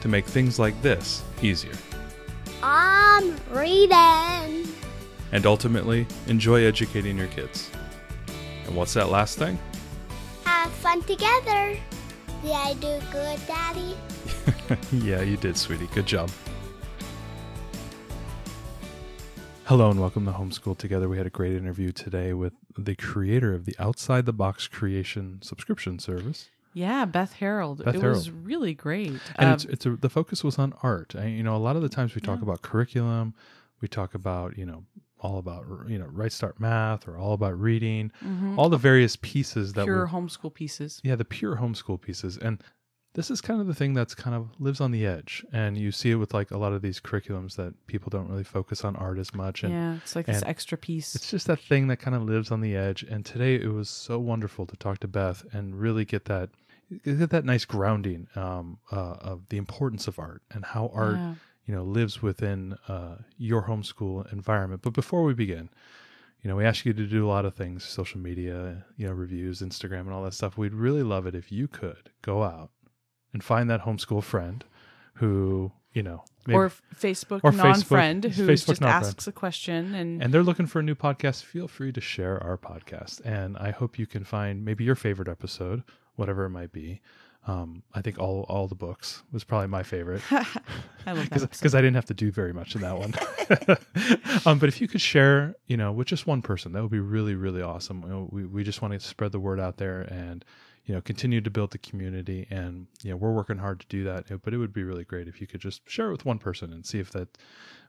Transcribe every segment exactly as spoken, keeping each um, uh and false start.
to make things like this easier. I'm reading. And ultimately, enjoy educating your kids. And what's that last thing? Have fun together. Did I do good, Daddy? Yeah, you did, sweetie. Good job. Hello and welcome to Homeschool Together. We had a great interview today with the creator of the Outside the Box Creation subscription service. Yeah, Beth Harrold. Beth it Harrold. was really great. And um, it's, it's a, the focus was on art. And, you know, a lot of the times we talk yeah. about curriculum, we talk about, you know, all about, you know, Right Start Math or all about reading, mm-hmm. all the various pieces that pure were, homeschool pieces. Yeah, the pure homeschool pieces. And this is kind of the thing that's kind of lives on the edge. And you see it with like a lot of these curriculums that people don't really focus on art as much. And, yeah, it's like this extra piece. It's just that thing that kind of lives on the edge. And today it was so wonderful to talk to Beth and really get that. Get that nice grounding um, uh, of the importance of art and how art, yeah. you know, lives within uh, your homeschool environment. But before we begin, you know, we ask you to do a lot of things, social media, you know, reviews, Instagram and all that stuff. We'd really love it if you could go out and find that homeschool friend who, you know, maybe, or Facebook or non-friend who just asks a question. And, and they're looking for a new podcast. Feel free to share our podcast. And I hope you can find maybe your favorite episode, whatever it might be. Um, I think all all the books was probably my favorite. I love that because I didn't have to do very much in that one. um, but if you could share, you know, with just one person, that would be really, really awesome. You know, we we just want to spread the word out there and, you know, continue to build the community. And, you know, we're working hard to do that. But it would be really great if you could just share it with one person and see if that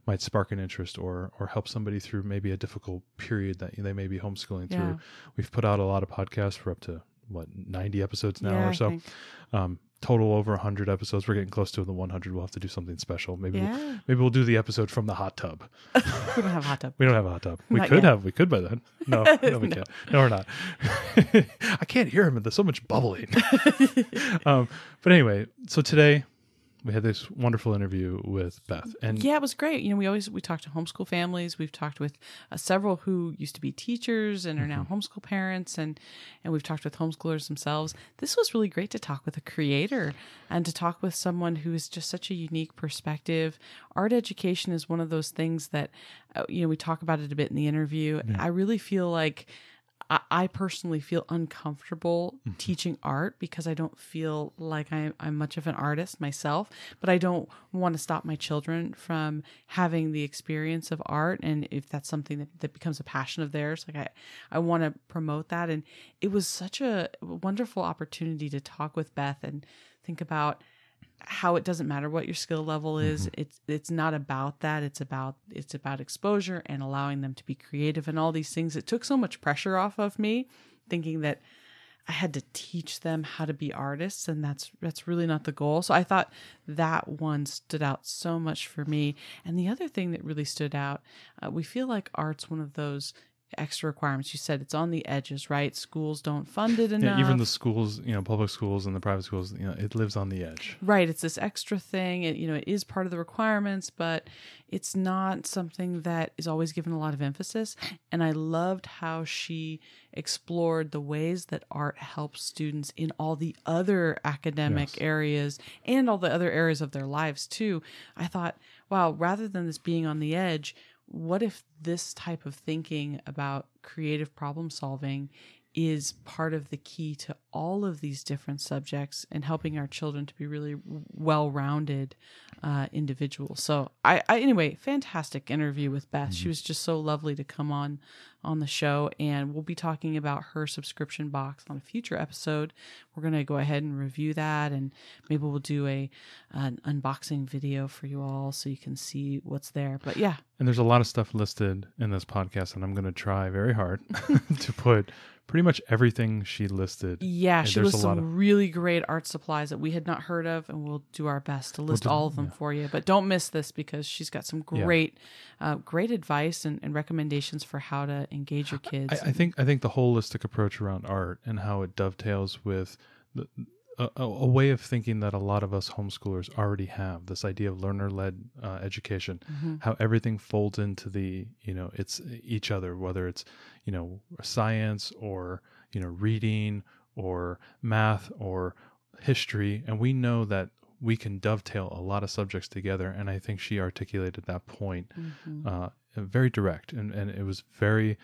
might spark an interest or or help somebody through maybe a difficult period that they may be homeschooling yeah. through. We've put out a lot of podcasts. We're up to what, ninety episodes now yeah, or so, um, total over a hundred episodes. We're getting close to the one hundred. We'll have to do something special. Maybe, yeah. we'll, maybe we'll do the episode from the hot tub. We don't have a hot tub. We don't have a hot tub. We not could yet. have, we could by then. No, no, we no. can't. No, we're not. I can't hear him. There's so much bubbling. um, but anyway, so today we had this wonderful interview with Beth. And yeah, it was great. You know, we always, we talked to homeschool families. We've talked with uh, several who used to be teachers and are mm-hmm. now homeschool parents. And, and we've talked with homeschoolers themselves. This was really great to talk with a creator and to talk with someone who is just such a unique perspective. Art education is one of those things that, uh, you know, we talk about it a bit in the interview. Yeah. I really feel like I personally feel uncomfortable mm-hmm. teaching art because I don't feel like I, I'm much of an artist myself, but I don't want to stop my children from having the experience of art. And if that's something that, that becomes a passion of theirs, like I, I want to promote that. And it was such a wonderful opportunity to talk with Beth and think about how it doesn't matter what your skill level is. Mm-hmm. It's, it's not about that. It's about, it's about exposure and allowing them to be creative and all these things. It took so much pressure off of me thinking that I had to teach them how to be artists, and that's, that's really not the goal. So I thought that one stood out so much for me. And the other thing that really stood out, uh, we feel like art's one of those extra requirements. You said it's on the edges, right? Schools don't fund it enough. Yeah, even the schools, you know, public schools and the private schools, you know, it lives on the edge. Right. It's this extra thing. It, you know, it is part of the requirements, but it's not something that is always given a lot of emphasis. And I loved how she explored the ways that art helps students in all the other academic yes. areas and all the other areas of their lives too. I thought, wow, rather than this being on the edge, what if this type of thinking about creative problem solving is part of the key to all of these different subjects and helping our children to be really well-rounded uh, individuals? So I, I, anyway, fantastic interview with Beth. Mm-hmm. She was just so lovely to come on on the show, and we'll be talking about her subscription box on a future episode. We're going to go ahead and review that, and maybe we'll do a an unboxing video for you all so you can see what's there. But yeah. And there's a lot of stuff listed in this podcast, and I'm going to try very hard to put pretty much everything she listed. Yeah, and she lists some of... really great art supplies that we had not heard of, and we'll do our best to list we'll do, all of them yeah. for you. But don't miss this, because she's got some great yeah. uh, great advice and, and recommendations for how to engage your kids. I, I think I think the holistic approach around art and how it dovetails with the, a, a way of thinking that a lot of us homeschoolers already have, this idea of learner-led uh, education, mm-hmm. how everything folds into the, you know, it's each other, whether it's, you know, science or, you know, reading or math or history. And we know that we can dovetail a lot of subjects together. And I think she articulated that point mm-hmm. uh, very direct. And, and it was very...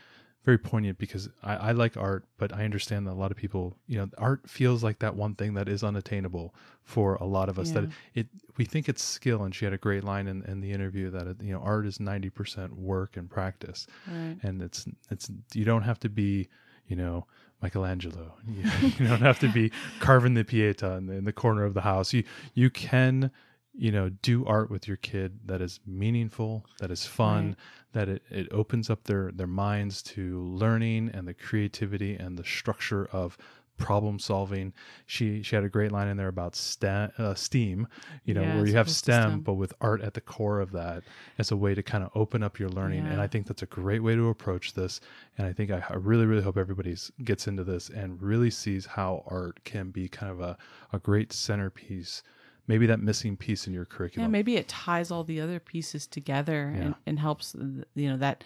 very poignant, because I, I like art, but I understand that a lot of people, you know, art feels like that one thing that is unattainable for a lot of us. Yeah. That it, we think it's skill, and she had a great line in, in the interview that, you know, art is ninety percent work and practice, right. and it's it's you don't have to be, you know, Michelangelo. You, you don't have to be carving the Pieta in the, in the corner of the house. You you can. you know, do art with your kid that is meaningful, that is fun, right. that it, it opens up their, their minds to learning and the creativity and the structure of problem solving. She she had a great line in there about STEM, uh, STEAM, you know, yeah, where you have STEM, STEM, but with art at the core of that as a way to kind of open up your learning. Yeah. And I think that's a great way to approach this. And I think I, I really, really hope everybody gets into this and really sees how art can be kind of a, a great centerpiece. Maybe that missing piece in your curriculum. Yeah, maybe it ties all the other pieces together yeah. and, and helps, you know, that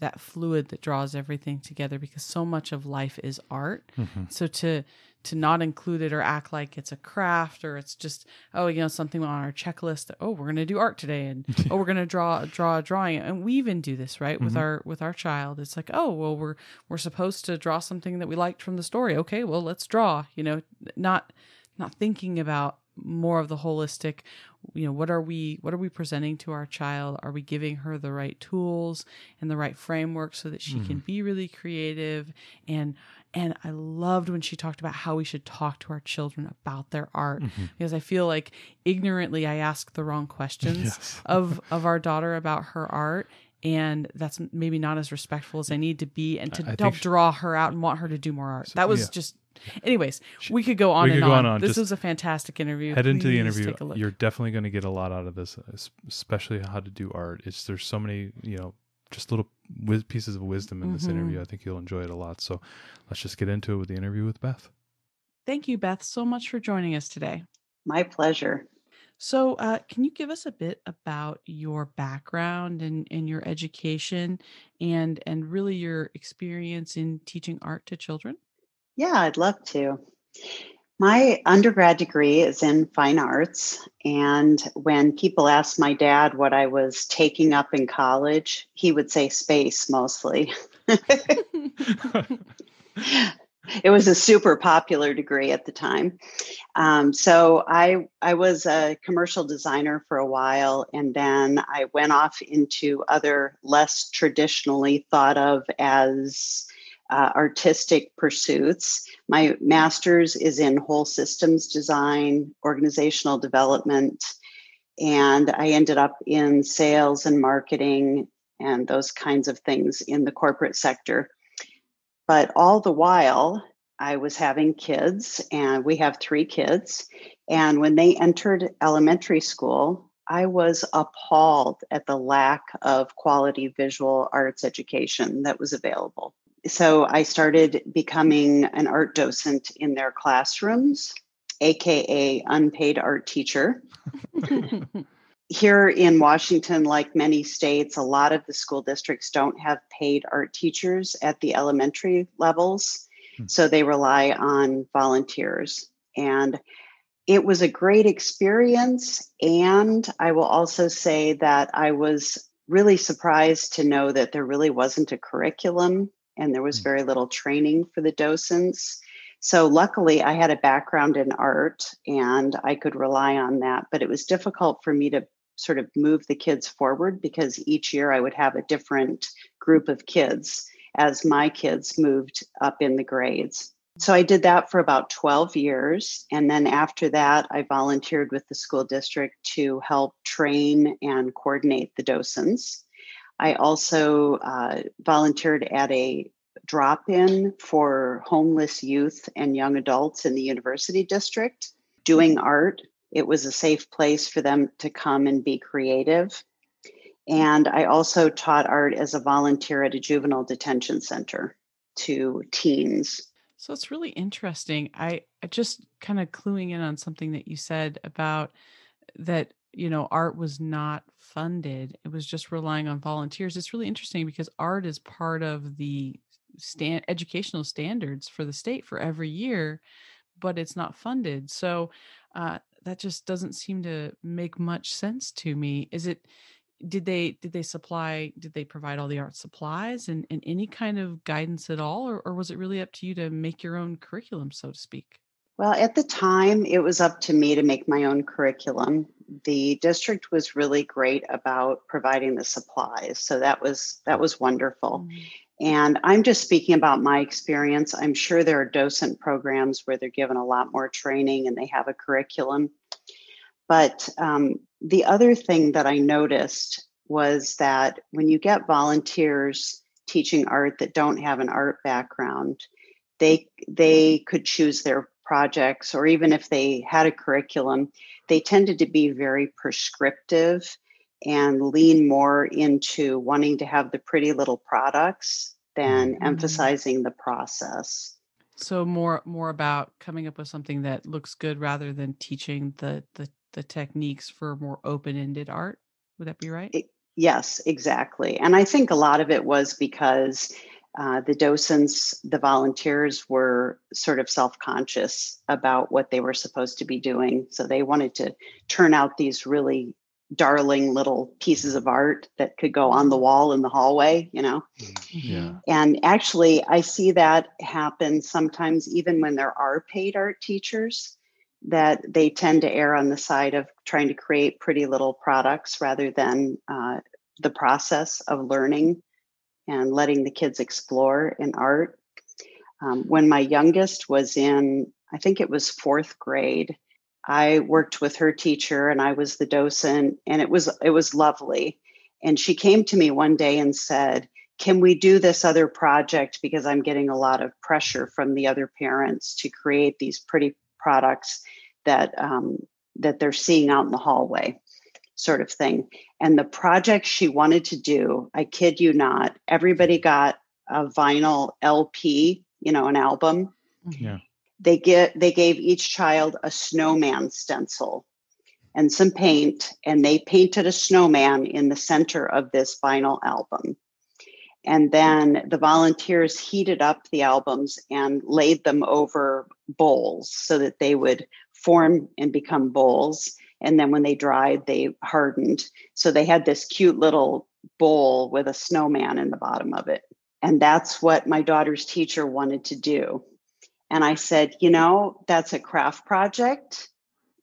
that fluid that draws everything together, because so much of life is art. Mm-hmm. So to to not include it or act like it's a craft or it's just, oh, you know, something on our checklist. That, oh, we're going to do art today, and oh, we're going to draw draw a drawing. And we even do this, right, with mm-hmm. our with our child. It's like, oh, well, we're we're supposed to draw something that we liked from the story. Okay, well, let's draw. You know, not not thinking about more of the holistic, you know, what are we, what are we presenting to our child? Are we giving her the right tools and the right framework so that she mm. can be really creative? And, and I loved when she talked about how we should talk to our children about their art, mm-hmm. because I feel like ignorantly I ask the wrong questions yes. of, of our daughter about her art. And that's maybe not as respectful as I need to be, and to I, I help she, draw her out and want her to do more art. So, that was yeah. just, anyways, she, we could go on and go on. on. This just was a fantastic interview. Head Please into the interview. You're definitely going to get a lot out of this, especially how to do art. It's There's so many, you know, just little whiz, pieces of wisdom in mm-hmm. this interview. I think you'll enjoy it a lot. So let's just get into it with the interview with Beth. Thank you, Beth, so much for joining us today. My pleasure. So uh, can you give us a bit about your background and, and your education and, and really your experience in teaching art to children? Yeah, I'd love to. My undergrad degree is in fine arts. And when people asked my dad what I was taking up in college, he would say space mostly. It was a super popular degree at the time. Um, so I I was a commercial designer for a while, and then I went off into other less traditionally thought of as uh, artistic pursuits. My master's is in whole systems design, organizational development, and I ended up in sales and marketing and those kinds of things in the corporate sector. But all the while, I was having kids, and we have three kids. And when they entered elementary school, I was appalled at the lack of quality visual arts education that was available. So I started becoming an art docent in their classrooms, A K A unpaid art teacher. Here in Washington, like many states, a lot of the school districts don't have paid art teachers at the elementary levels, mm. so they rely on volunteers. And it was a great experience, and I will also say that I was really surprised to know that there really wasn't a curriculum, and there was very little training for the docents. So luckily, I had a background in art, and I could rely on that, but it was difficult for me to sort of move the kids forward, because each year I would have a different group of kids as my kids moved up in the grades. So I did that for about twelve years. And then after that, I volunteered with the school district to help train and coordinate the docents. I also uh, volunteered at a drop-in for homeless youth and young adults in the university district, doing art. It was a safe place for them to come and be creative. And I also taught art as a volunteer at a juvenile detention center to teens. So it's really interesting. I, I just kind of cluing in on something that you said about that, you know, art was not funded. It was just relying on volunteers. It's really interesting because art is part of the stand, educational standards for the state for every year, but it's not funded. So uh, that just doesn't seem to make much sense to me. Is it, did they, did they supply, did they provide all the art supplies and, and any kind of guidance at all? Or, or was it really up to you to make your own curriculum, so to speak? Well, at the time, it was up to me to make my own curriculum. The district was really great about providing the supplies. So that was, that was wonderful. Mm-hmm. And I'm just speaking about my experience. I'm sure there are docent programs where they're given a lot more training and they have a curriculum. But um, the other thing that I noticed was that when you get volunteers teaching art that don't have an art background, they they could choose their projects, or even if they had a curriculum, they tended to be very prescriptive and lean more into wanting to have the pretty little products than mm-hmm. emphasizing the process. So more more about coming up with something that looks good rather than teaching the the, the techniques for more open-ended art. Would that be right? It, yes, exactly. And I think a lot of it was because uh, the docents, the volunteers were sort of self-conscious about what they were supposed to be doing. So they wanted to turn out these really darling little pieces of art that could go on the wall in the hallway, you know? Yeah. And actually, I see that happen sometimes, even when there are paid art teachers, that they tend to err on the side of trying to create pretty little products rather than uh, the process of learning and letting the kids explore in art. Um, when my youngest was in, I think it was fourth grade, I worked with her teacher and I was the docent, and it was it was lovely. And she came to me one day and said, "Can we do this other project? Because I'm getting a lot of pressure from the other parents to create these pretty products that um, that they're seeing out in the hallway," sort of thing. And the project she wanted to do, I kid you not, everybody got a vinyl L P, you know, an album. Yeah. They get, they gave each child a snowman stencil and some paint, and they painted a snowman in the center of this vinyl album. And then the volunteers heated up the albums and laid them over bowls so that they would form and become bowls. And then when they dried, they hardened. So they had this cute little bowl with a snowman in the bottom of it. And that's what my daughter's teacher wanted to do. And I said, you know, that's a craft project.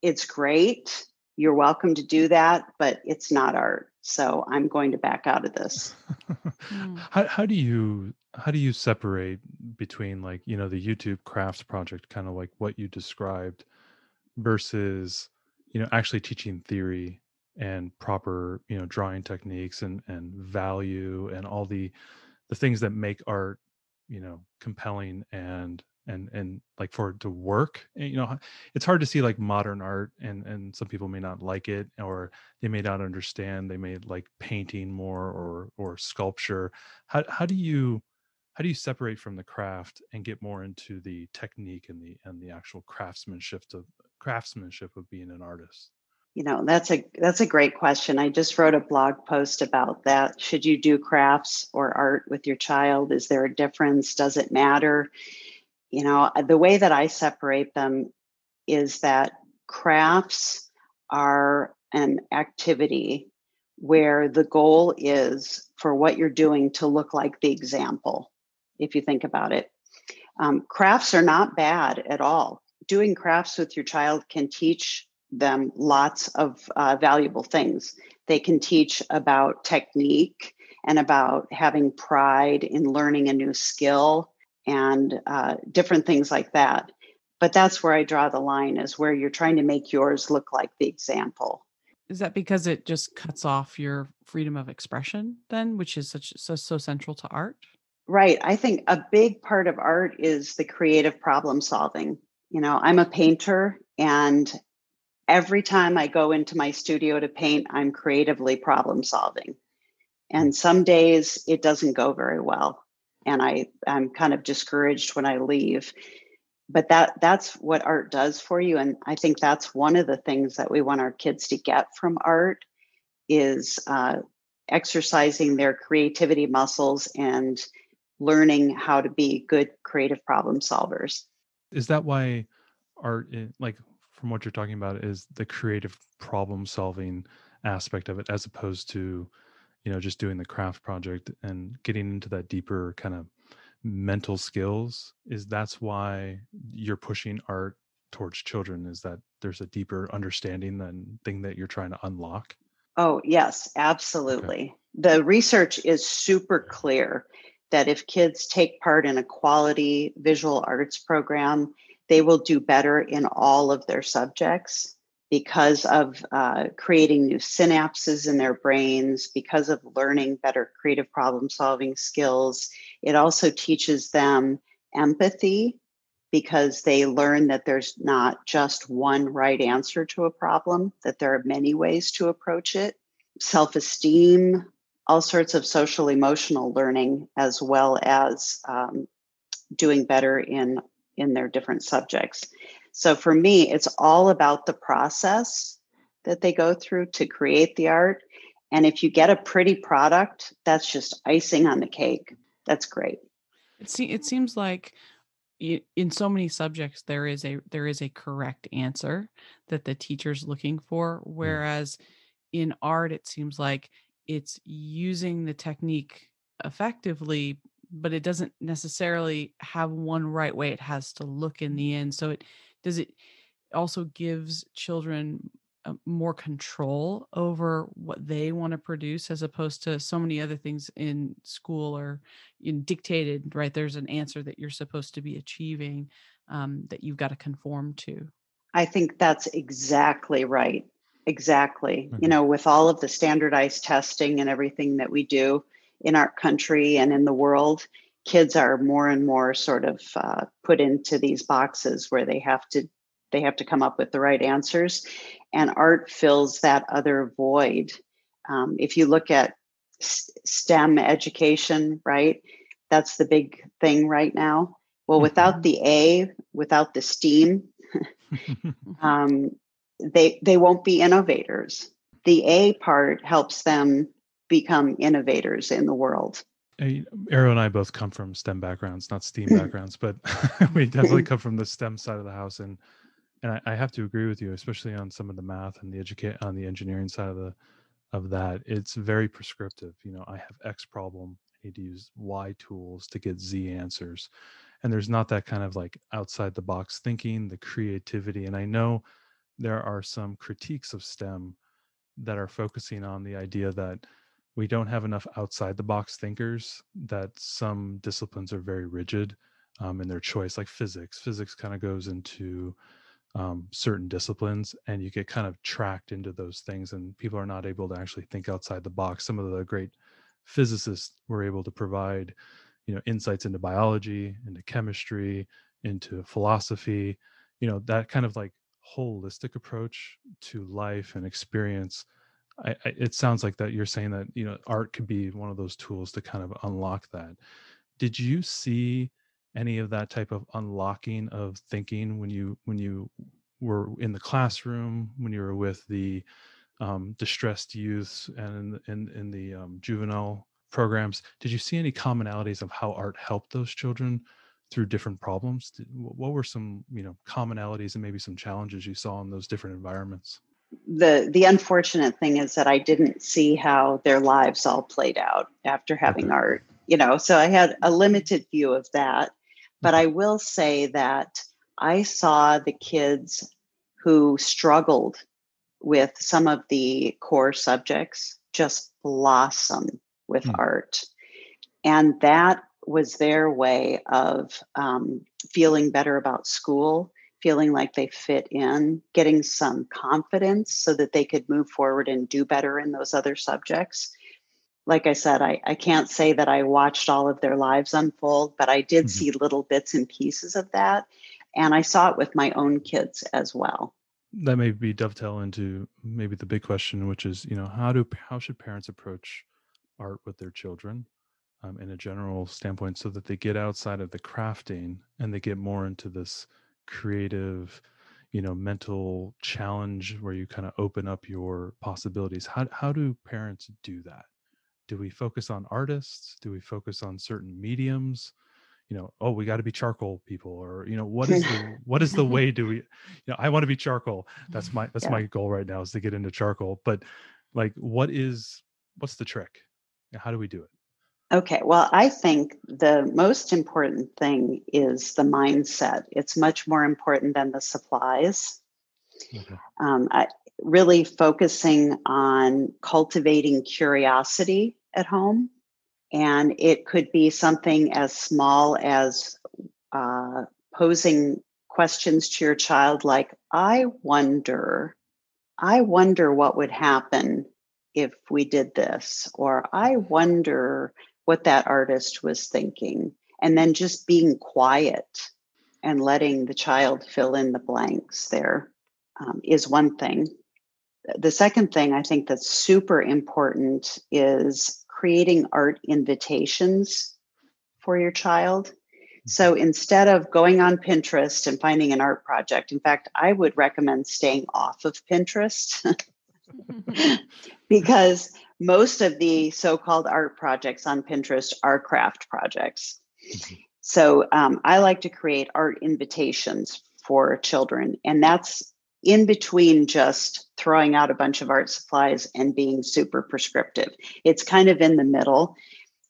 It's great. You're welcome to do that, but it's not art. So I'm going to back out of this. Mm. How, how do you how do you separate between, like, you know, the YouTube crafts project, kind of like what you described, versus, you know, actually teaching theory and proper, you know, drawing techniques and and value and all the the things that make art, you know, compelling and and and like for it to work? And, you know, it's hard to see like modern art, and and some people may not like it, or they may not understand, they may like painting more or or sculpture. How how do you how do you separate from the craft and get more into the technique and the and the actual craftsmanship of craftsmanship of being an artist? You know, that's a that's a great question. I just wrote a blog post about that. Should you do crafts or art with your child? Is there a difference? Does it matter? You know, the way that I separate them is that crafts are an activity where the goal is for what you're doing to look like the example, if you think about it. Um, crafts are not bad at all. Doing crafts with your child can teach them lots of uh, valuable things. They can teach about technique and about having pride in learning a new skill and uh, different things like that. But that's where I draw the line, is where you're trying to make yours look like the example. Is that because it just cuts off your freedom of expression then, which is such so, so central to art? Right. I think a big part of art is the creative problem solving. You know, I'm a painter, and every time I go into my studio to paint, I'm creatively problem solving. And some days it doesn't go very well, and I, I'm kind of discouraged when I leave. But that that's what art does for you. And I think that's one of the things that we want our kids to get from art, is uh, exercising their creativity muscles and learning how to be good creative problem solvers. Is that why art, like from what you're talking about, is the creative problem solving aspect of it, as opposed to, you know, just doing the craft project and getting into that deeper kind of mental skills? Is that's why you're pushing art towards children, is that there's a deeper understanding than thing that you're trying to unlock? Oh, yes, absolutely. Okay. The research is super clear that if kids take part in a quality visual arts program, they will do better in all of their subjects because of uh, creating new synapses in their brains, because of learning better creative problem-solving skills. It also teaches them empathy, because they learn that there's not just one right answer to a problem, that there are many ways to approach it. Self-esteem, all sorts of social emotional learning, as well as um, doing better in, in their different subjects. So for me, it's all about the process that they go through to create the art. And if you get a pretty product, that's just icing on the cake. That's great. It, se- it seems like in so many subjects, there is a there is a correct answer that the teacher's looking for. Whereas in art, it seems like it's using the technique effectively, but it doesn't necessarily have one right way. It has to look in the end. So it does it also gives children more control over what they want to produce, as opposed to so many other things in school are in dictated, right? There's an answer that you're supposed to be achieving um, that you've got to conform to. I think that's exactly right. Exactly. Okay. You know, with all of the standardized testing and everything that we do in our country and in the world, kids are more and more sort of uh, put into these boxes where they have to They have to come up with the right answers, and art fills that other void. Um, if you look at s- STEM education, right, that's the big thing right now. Well, without the A, without the STEAM, um, they they won't be innovators. The A part helps them become innovators in the world. Arrow and I both come from STEM backgrounds, not STEAM backgrounds, but we definitely come from the STEM side of the house. And And I have to agree with you, especially on some of the math and the educate on the engineering side of the of that. It's very prescriptive. You know, I have X problem. I need to use Y tools to get Z answers. And there's not that kind of like outside the box thinking, the creativity. And I know there are some critiques of STEM that are focusing on the idea that we don't have enough outside the box thinkers, that some disciplines are very rigid um, in their choice, like physics. Physics kind of goes into Um, certain disciplines, and you get kind of tracked into those things, and people are not able to actually think outside the box. Some of the great physicists were able to provide, you know, insights into biology, into chemistry, into philosophy, you know, that kind of like holistic approach to life and experience. I, I, it sounds like that you're saying that, you know, art could be one of those tools to kind of unlock that. Did you see any of that type of unlocking of thinking when you when you were in the classroom, when you were with the um, distressed youths and in, in, in the um, juvenile programs? Did you see any commonalities of how art helped those children through different problems? Did, what were some, you know, commonalities and maybe some challenges you saw in those different environments? The the unfortunate thing is that I didn't see how their lives all played out after having okay. art, you know, so I had a limited view of that. But I will say that I saw the kids who struggled with some of the core subjects just blossom with mm. art. And that was their way of um, feeling better about school, feeling like they fit in, getting some confidence so that they could move forward and do better in those other subjects. Like I said, I, I can't say that I watched all of their lives unfold, but I did mm-hmm. see little bits and pieces of that. And I saw it with my own kids as well. That may be dovetail into maybe the big question, which is, you know, how do how should parents approach art with their children um, in a general standpoint, so that they get outside of the crafting and they get more into this creative, you know, mental challenge where you kind of open up your possibilities. How how do parents do that? Do we focus on artists? Do we focus on certain mediums? You know, oh, we got to be charcoal people, or, you know, what is the, what is the way do we, you know, I want to be charcoal. That's my, that's yeah. my goal right now, is to get into charcoal. But like, what is, what's the trick? How do we do it? Okay. Well, I think the most important thing is the mindset. It's much more important than the supplies. Okay. Um, I, really focusing on cultivating curiosity at home. And it could be something as small as uh, posing questions to your child, like, I wonder, I wonder what would happen if we did this, or I wonder what that artist was thinking. And then just being quiet and letting the child fill in the blanks there um, is one thing. The second thing I think that's super important is creating art invitations for your child. So instead of going on Pinterest and finding an art project, in fact, I would recommend staying off of Pinterest because most of the so-called art projects on Pinterest are craft projects. So um, I like to create art invitations for children, and that's in between just throwing out a bunch of art supplies and being super prescriptive. It's kind of in the middle.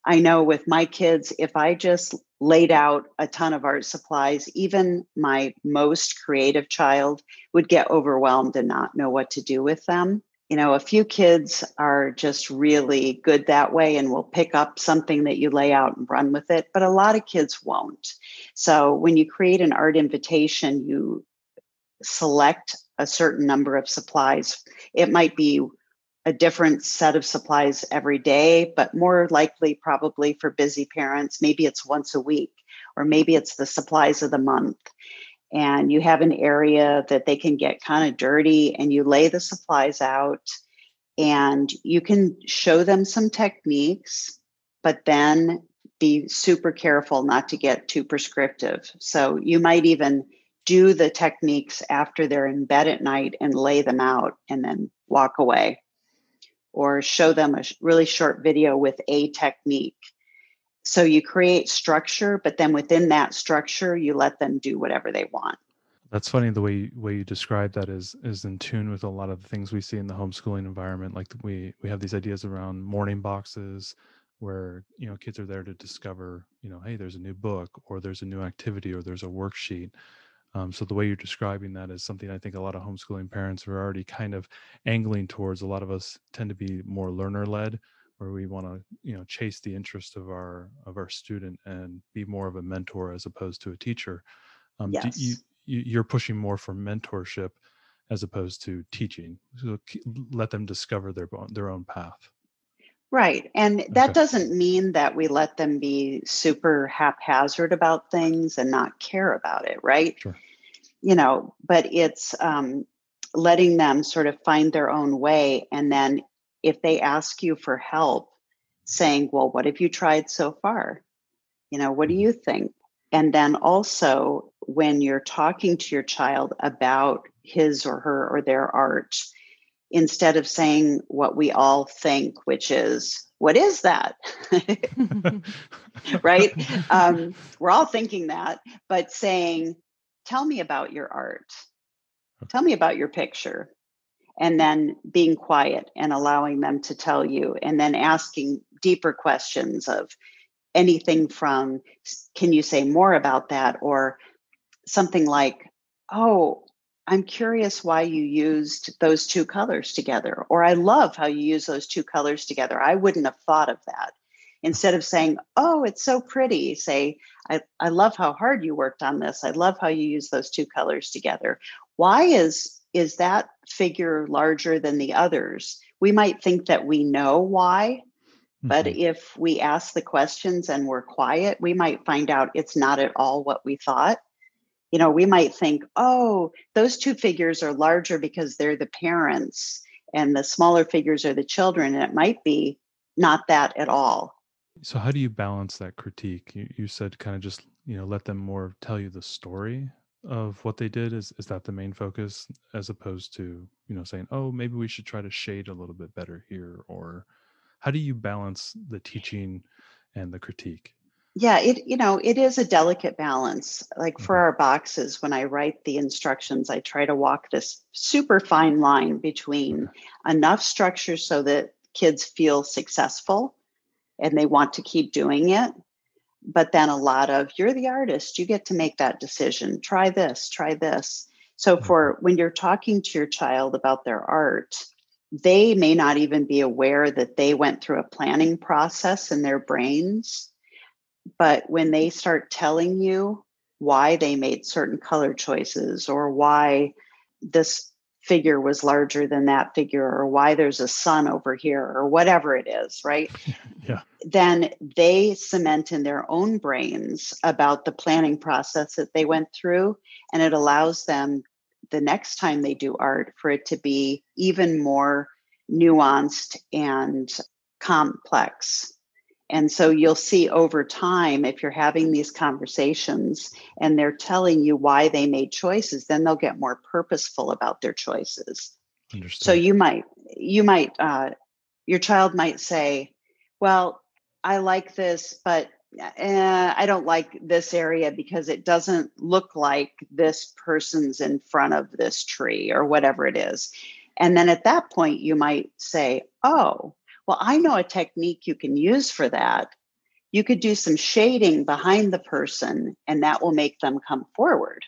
I know with my kids, if I just laid out a ton of art supplies, even my most creative child would get overwhelmed and not know what to do with them. You know, a few kids are just really good that way and will pick up something that you lay out and run with it, but a lot of kids won't. So when you create an art invitation, you select a certain number of supplies. It might be a different set of supplies every day, but more likely probably for busy parents, maybe it's once a week, or maybe it's the supplies of the month. And you have an area that they can get kind of dirty, and you lay the supplies out, and you can show them some techniques, but then be super careful not to get too prescriptive. So you might even do the techniques after they're in bed at night and lay them out and then walk away, or show them a really short video with a technique. So you create structure, but then within that structure, you let them do whatever they want. That's funny. The way, way you describe that is, is in tune with a lot of the things we see in the homeschooling environment. Like we, we have these ideas around morning boxes, where, you know, kids are there to discover, you know, hey, there's a new book, or there's a new activity, or there's a worksheet. Um, so the way you're describing that is something I think a lot of homeschooling parents are already kind of angling towards. A lot of us tend to be more learner-led, where we want to, you know, chase the interest of our of our student and be more of a mentor as opposed to a teacher. Um, yes. do you, you, you're pushing more for mentorship as opposed to teaching. So let them discover their their own path. Right. And that okay. doesn't mean that we let them be super haphazard about things and not care about it. Right. Sure. You know, but it's um, letting them sort of find their own way. And then if they ask you for help, saying, well, what have you tried so far? You know, what do you think? And then also when you're talking to your child about his or her or their art, instead of saying what we all think, which is, what is that? Right? Um, we're all thinking that, but saying, tell me about your art. Tell me about your picture. And then being quiet and allowing them to tell you, and then asking deeper questions of anything from, can you say more about that? Or something like, oh, I'm curious why you used those two colors together, or I love how you use those two colors together. I wouldn't have thought of that. Instead of saying, oh, it's so pretty, say, I, I love how hard you worked on this. I love how you use those two colors together. Why is, is that figure larger than the others? We might think that we know why, mm-hmm. but if we ask the questions and we're quiet, we might find out it's not at all what we thought. You know, we might think, oh, those two figures are larger because they're the parents and the smaller figures are the children. And it might be not that at all. So how do you balance that critique? You, you said kind of just, you know, let them more tell you the story of what they did. Is, is that the main focus, as opposed to, you know, saying, oh, maybe we should try to shade a little bit better here? Or how do you balance the teaching and the critique? Yeah, it, you know, it is a delicate balance. Like for our boxes, when I write the instructions, I try to walk this super fine line between enough structure so that kids feel successful and they want to keep doing it. But then a lot of, you're the artist, you get to make that decision. Try this, try this. So for when you're talking to your child about their art, they may not even be aware that they went through a planning process in their brains. But when they start telling you why they made certain color choices, or why this figure was larger than that figure, or why there's a sun over here, or whatever it is, right? Yeah. Then they cement in their own brains about the planning process that they went through. And it allows them the next time they do art for it to be even more nuanced and complex. And so you'll see over time, if you're having these conversations and they're telling you why they made choices, then they'll get more purposeful about their choices. Understood. So you might, you might, uh, your child might say, well, I like this, but eh, I don't like this area because it doesn't look like this person's in front of this tree, or whatever it is. And then at that point, you might say, oh, well, I know a technique you can use for that. You could do some shading behind the person, and that will make them come forward.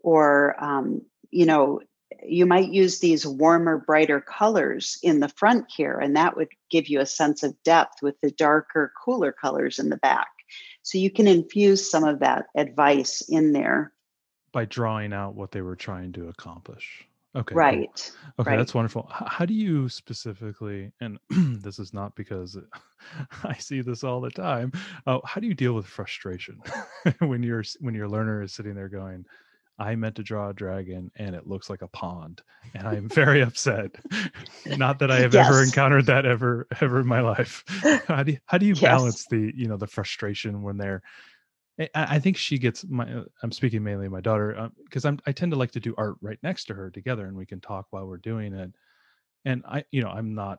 Or, um, you know, you might use these warmer, brighter colors in the front here, and that would give you a sense of depth with the darker, cooler colors in the back. So you can infuse some of that advice in there. By drawing out what they were trying to accomplish. Okay. Right. Cool. Okay. Right. That's wonderful. How do you specifically, and this is not because I see this all the time, uh, how do you deal with frustration when your when your learner is sitting there going, I meant to draw a dragon and it looks like a pond, and I'm very upset. Not that I have yes. ever encountered that ever ever in my life. How do you, how do you yes. balance the, you know, the frustration when they're, I think she gets my, I'm speaking mainly my daughter, because um, I'm, I tend to like to do art right next to her together, and we can talk while we're doing it. And I, you know, I'm not,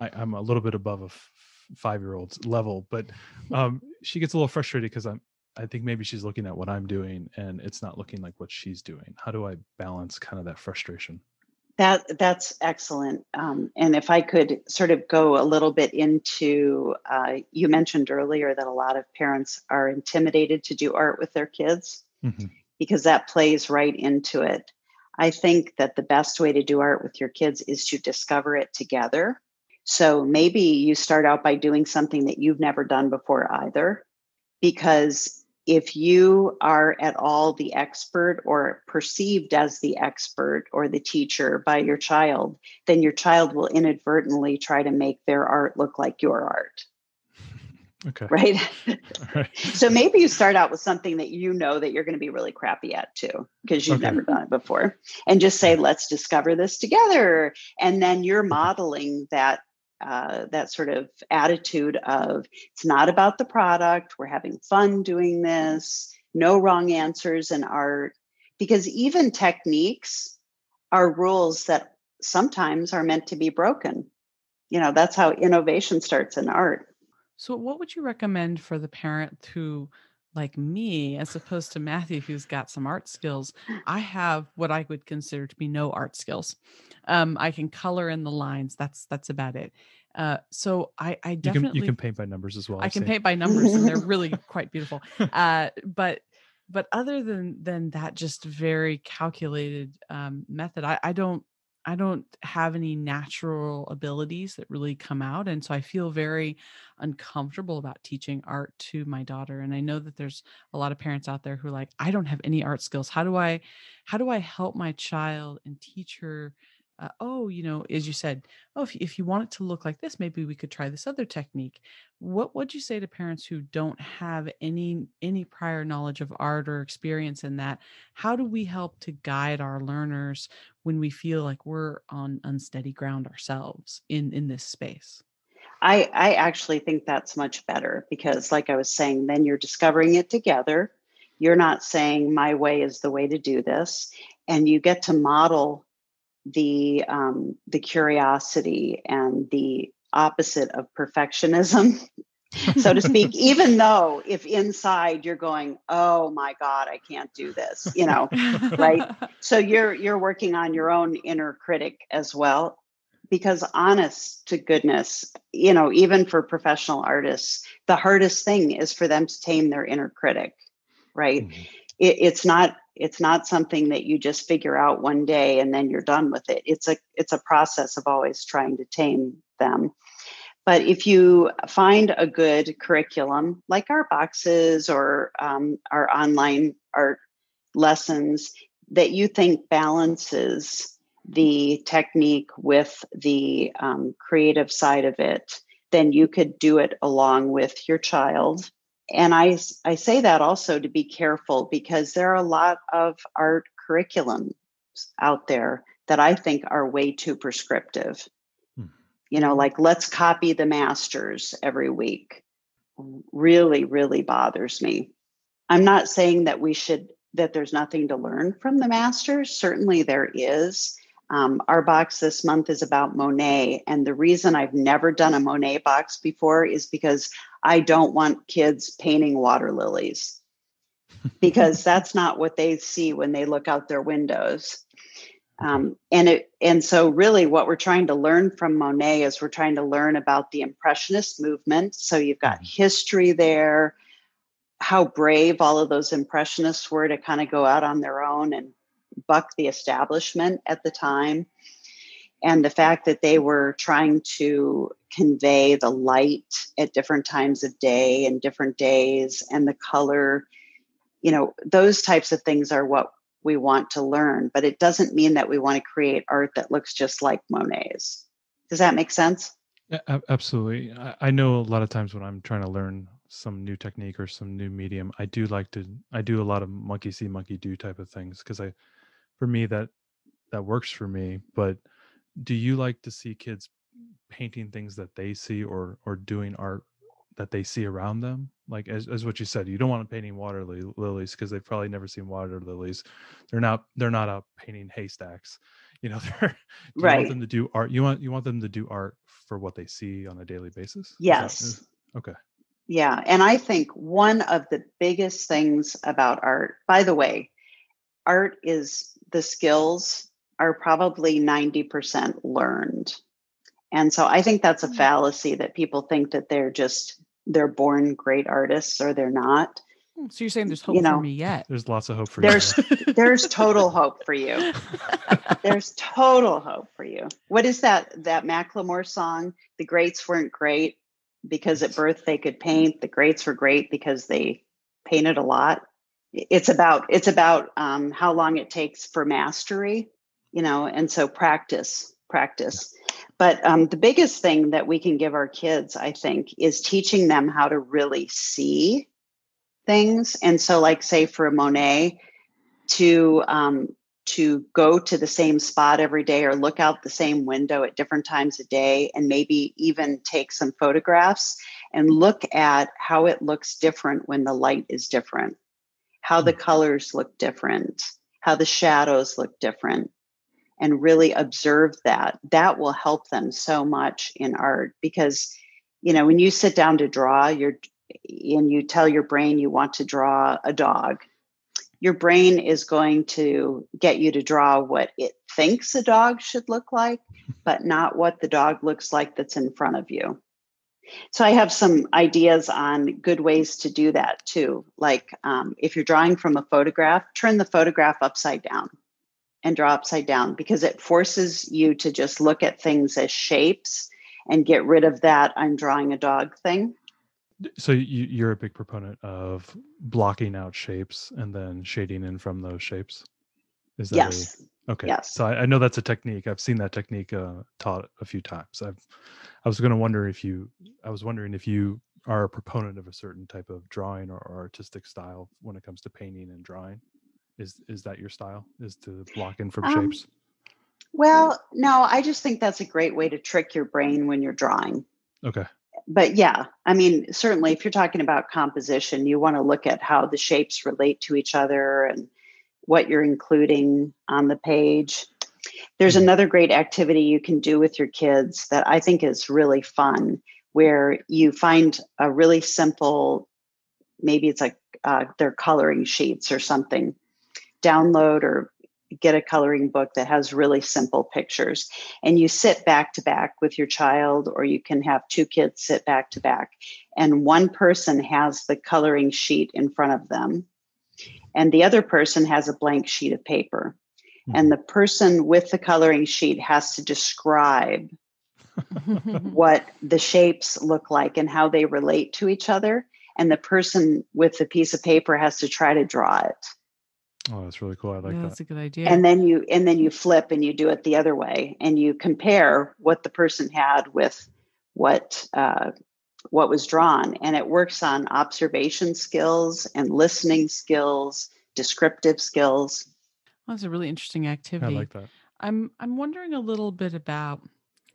I, I'm a little bit above a f- five-year-old's level, but um, she gets a little frustrated because I'm, I think maybe she's looking at what I'm doing and it's not looking like what she's doing. How do I balance kind of that frustration? That that's excellent. Um, and if I could sort of go a little bit into, uh, you mentioned earlier that a lot of parents are intimidated to do art with their kids, mm-hmm. because that plays right into it. I think that the best way to do art with your kids is to discover it together. So maybe you start out by doing something that you've never done before either, because if you are at all the expert or perceived as the expert or the teacher by your child, then your child will inadvertently try to make their art look like your art. Okay. Right? Right. So maybe you start out with something that you know that you're going to be really crappy at too, because you've okay. never done it before. And just say, let's discover this together. And then you're modeling that Uh, that sort of attitude of, it's not about the product, we're having fun doing this, no wrong answers in art, because even techniques are rules that sometimes are meant to be broken. You know, that's how innovation starts in art. So what would you recommend for the parent who, like me, as opposed to Matthew, who's got some art skills, I have what I would consider to be no art skills. Um, I can color in the lines. That's, that's about it. Uh, so I, I definitely, you can, you can paint by numbers as well. I I've can seen. paint by numbers and they're really quite beautiful. Uh, but But other than than that, just very calculated um, method, I, I don't I don't have any natural abilities that really come out. And so I feel very uncomfortable about teaching art to my daughter. And I know that there's a lot of parents out there who are like, I don't have any art skills. How do I, how do I help my child and teach her? Uh, oh, you know, as you said, oh, if, if you want it to look like this, maybe we could try this other technique. What would you say to parents who don't have any, any prior knowledge of art or experience in that? How do we help to guide our learners when we feel like we're on unsteady ground ourselves in, in this space? I, I actually think that's much better because, like I was saying, then you're discovering it together. You're not saying my way is the way to do this. And you get to model the um, the curiosity and the opposite of perfectionism, so to speak, even though if inside you're going, oh my God, I can't do this, you know, right? So you're, you're working on your own inner critic as well, because honest to goodness, you know, even for professional artists, the hardest thing is for them to tame their inner critic, right? Mm-hmm. it, it's not It's not something that you just figure out one day and then you're done with it. It's a it's a process of always trying to tame them. But if you find a good curriculum, like our boxes or um, our online art lessons, that you think balances the technique with the um, creative side of it, then you could do it along with your child. And I, I say that also to be careful because there are a lot of art curriculums out there that I think are way too prescriptive. Hmm. You know, like let's copy the masters every week. Really, really bothers me. I'm not saying that we should, that there's nothing to learn from the masters. Certainly there is. Um, our box this month is about Monet. And the reason I've never done a Monet box before is because I don't want kids painting water lilies because that's not what they see when they look out their windows. Um, and it, and so really what we're trying to learn from Monet is we're trying to learn about the Impressionist movement. So you've got history there, how brave all of those Impressionists were to kind of go out on their own and buck the establishment at the time. And the fact that they were trying to convey the light at different times of day and different days and the color, you know, those types of things are what we want to learn. But it doesn't mean that we want to create art that looks just like Monet's. Does that make sense? Yeah, absolutely. I know a lot of times when I'm trying to learn some new technique or some new medium, I do like to, I do a lot of monkey see, monkey do type of things because I, for me, that that works for me. But do you like to see kids painting things that they see or or doing art that they see around them? Like as, as what you said, you don't want them painting water li- lilies because they've probably never seen water lilies. They're not they're not out painting haystacks. You know, they're you right. want them to do art. You want you want them to do art for what they see on a daily basis? Yes. Is that, is, okay. Yeah. And I think one of the biggest things about art, by the way, art is the skills are probably ninety percent learned. And so I think that's a fallacy that people think that they're just, they're born great artists or they're not. So you're saying there's hope you know, for me yet. There's lots of hope for there's, you. There's total hope for you. There's total hope for you. What is that, that Macklemore song? The greats weren't great because at birth they could paint. The greats were great because they painted a lot. It's about, it's about um, how long it takes for mastery. You know, and so practice, practice. But um, the biggest thing that we can give our kids, I think, is teaching them how to really see things. And so like, say for Monet to, um, to go to the same spot every day or look out the same window at different times of day and maybe even take some photographs and look at how it looks different when the light is different, how the colors look different, how the shadows look different. And really observe that, that will help them so much in art because, you know, when you sit down to draw you're, and you tell your brain you want to draw a dog, your brain is going to get you to draw what it thinks a dog should look like, but not what the dog looks like that's in front of you. So I have some ideas on good ways to do that too. Like um, if you're drawing from a photograph, turn the photograph upside down and draw upside down, because it forces you to just look at things as shapes and get rid of that I'm drawing a dog thing. So you, you're a big proponent of blocking out shapes and then shading in from those shapes? Is that yes. A, okay. Yes. So I, I know that's a technique. I've seen that technique uh, taught a few times. I've, I was going to wonder if you, I was wondering if you are a proponent of a certain type of drawing or, or artistic style when it comes to painting and drawing. Is, is that your style, is to block in from um, shapes? Well, no, I just think that's a great way to trick your brain when you're drawing. Okay. But yeah, I mean, certainly if you're talking about composition, you want to look at how the shapes relate to each other and what you're including on the page. There's another great activity you can do with your kids that I think is really fun, where you find a really simple, maybe it's like uh, their coloring sheets or something, download or get a coloring book that has really simple pictures, and you sit back to back with your child, or you can have two kids sit back to back, and one person has the coloring sheet in front of them and the other person has a blank sheet of paper, mm-hmm. and the person with the coloring sheet has to describe what the shapes look like and how they relate to each other, and the person with the piece of paper has to try to draw it. Oh, that's really cool. I like yeah, that. That's a good idea. And then you, and then you flip and you do it the other way, and you compare what the person had with what, uh, what was drawn. And it works on observation skills and listening skills, descriptive skills. Well, that's a really interesting activity. I like that. I'm, I'm wondering a little bit about,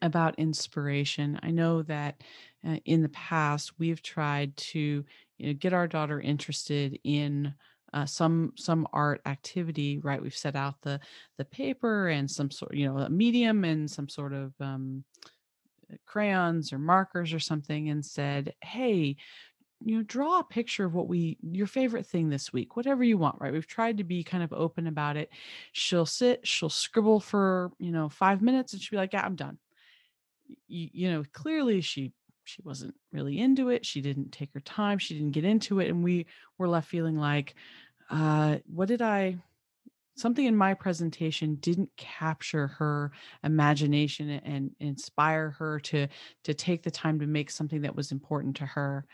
about inspiration. I know that uh, in the past we've tried to, you know, get our daughter interested in Uh, some some art activity, right? We've set out the the paper and some sort, you know, a medium and some sort of um, crayons or markers or something, and said, "Hey, you know, draw a picture of what we your favorite thing this week, whatever you want." Right? We've tried to be kind of open about it. She'll sit, she'll scribble for you know five minutes, and she'll be like, "Yeah, I'm done." You, you know, clearly she. She wasn't really into it. She didn't take her time. She didn't get into it. And we were left feeling like, uh, what did I, something in my presentation didn't capture her imagination and inspire her to, to take the time to make something that was important to her.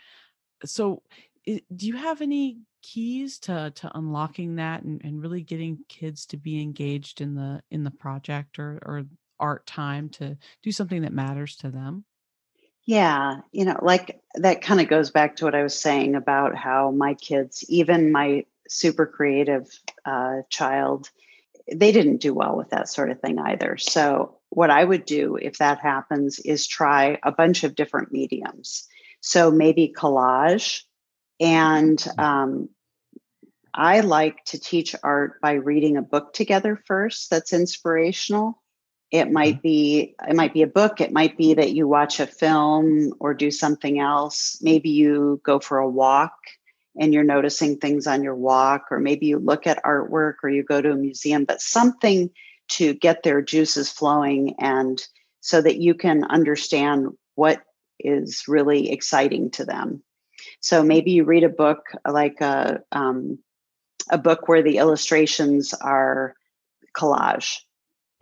So do you have any keys to, to unlocking that and, and really getting kids to be engaged in the, in the project or, or art time to do something that matters to them? Yeah, you know, like that kind of goes back to what I was saying about how my kids, even my super creative uh, child, they didn't do well with that sort of thing either. So what I would do if that happens is try a bunch of different mediums. So maybe collage. And um, I like to teach art by reading a book together first that's inspirational. It might be, it might be a book. It might be that you watch a film or do something else. Maybe you go for a walk and you're noticing things on your walk, or maybe you look at artwork or you go to a museum, but something to get their juices flowing and so that you can understand what is really exciting to them. So maybe you read a book, like a, um, a book where the illustrations are collage.